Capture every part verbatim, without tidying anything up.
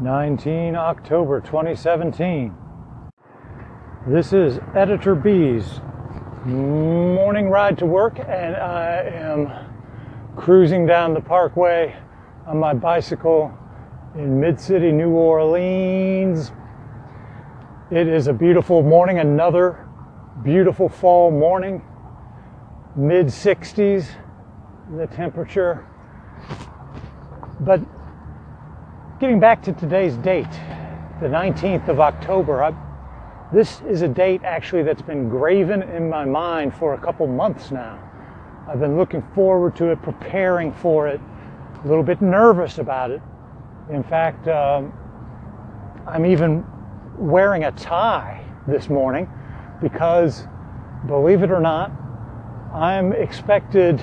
nineteen October twenty seventeen. This is Editor B's morning ride to work, and I am cruising down the parkway on my bicycle in mid-city New Orleans. It is a beautiful morning, another beautiful fall morning, mid sixties, the temperature. But getting back to today's date, the nineteenth of October, I, this is a date actually that's been graven in my mind for a couple months now. I've been looking forward to it, preparing for it, a little bit nervous about it. In fact, um, I'm even wearing a tie this morning because, believe it or not, I'm expected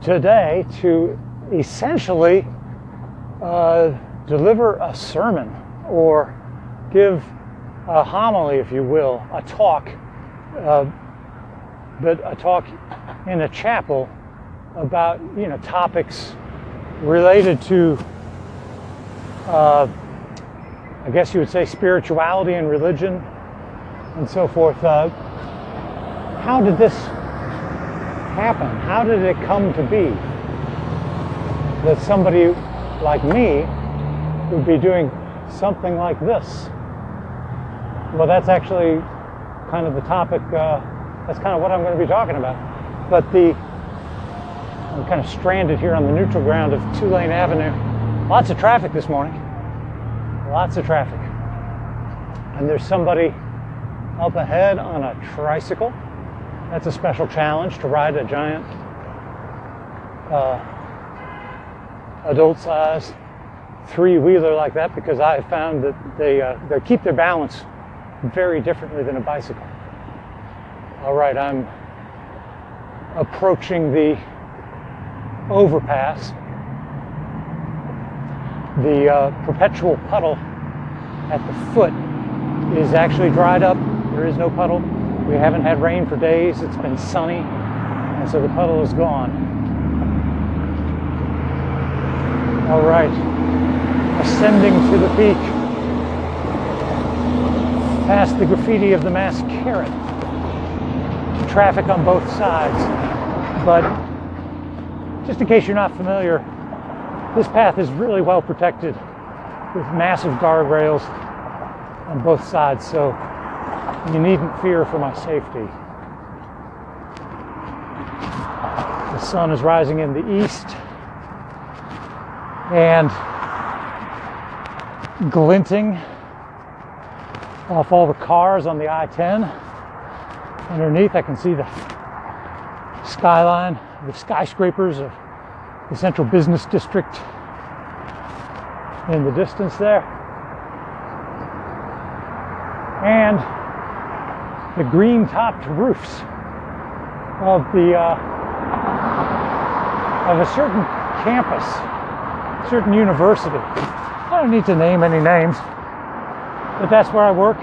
today to essentially uh, deliver a sermon or give a homily, if you will, a talk, uh, but a talk in a chapel about, you know, topics related to Uh, I guess you would say spirituality and religion and so forth. Uh, how did this happen? How did it come to be that somebody like me would be doing something like this? Well, that's actually kind of the topic, uh, that's kind of what I'm going to be talking about. But the, I'm kind of stranded here on the neutral ground of Tulane Avenue. Lots of traffic this morning, lots of traffic. And there's somebody up ahead on a tricycle. That's a special challenge, to ride a giant uh, adult-sized three-wheeler like that, because I have found that they, uh, they keep their balance very differently than a bicycle. All right, I'm approaching the overpass. The uh, perpetual puddle at the foot is actually dried up. There is no puddle. We haven't had rain for days. It's been sunny, and so the puddle is gone. All right, ascending to the peak, past the graffiti of the mass carrot. Traffic on both sides, but just in case you're not familiar, this path is really well protected with massive guardrails on both sides, so you needn't fear for my safety. The sun is rising in the east and glinting off all the cars on the I ten. Underneath, I can see the skyline, the skyscrapers of the central business district in the distance there, and the green topped roofs of the uh, of a certain campus, a certain university. I don't need to name any names, but that's where I work.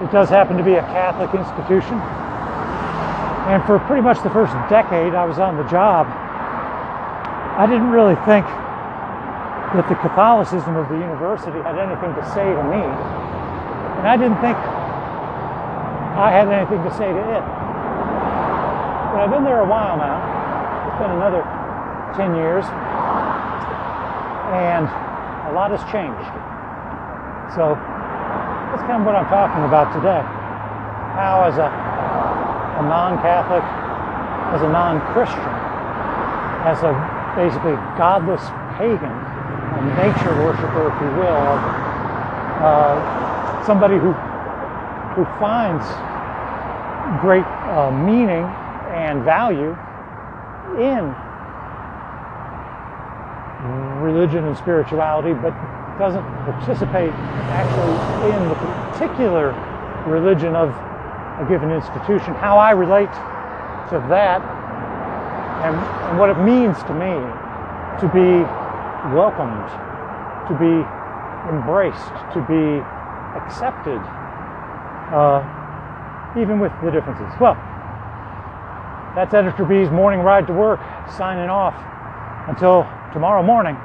It does happen to be a Catholic institution, and for pretty much the first decade I was on the job, I didn't really think that the Catholicism of the university had anything to say to me, and I didn't think I had anything to say to it. But I've been there a while now. It's been another ten years, and a lot has changed. So that's kind of what I'm talking about today. How, as a, a non-Catholic, as a non-Christian, as a basically godless pagan, a nature worshiper, if you will, uh, somebody who who finds great uh, meaning and value in religion and spirituality, but doesn't participate actually in the particular religion of a given institution. How I relate to that, And, and what it means to me to be welcomed, to be embraced, to be accepted, uh, even with the differences. Well, that's Editor B's morning ride to work, signing off until tomorrow morning.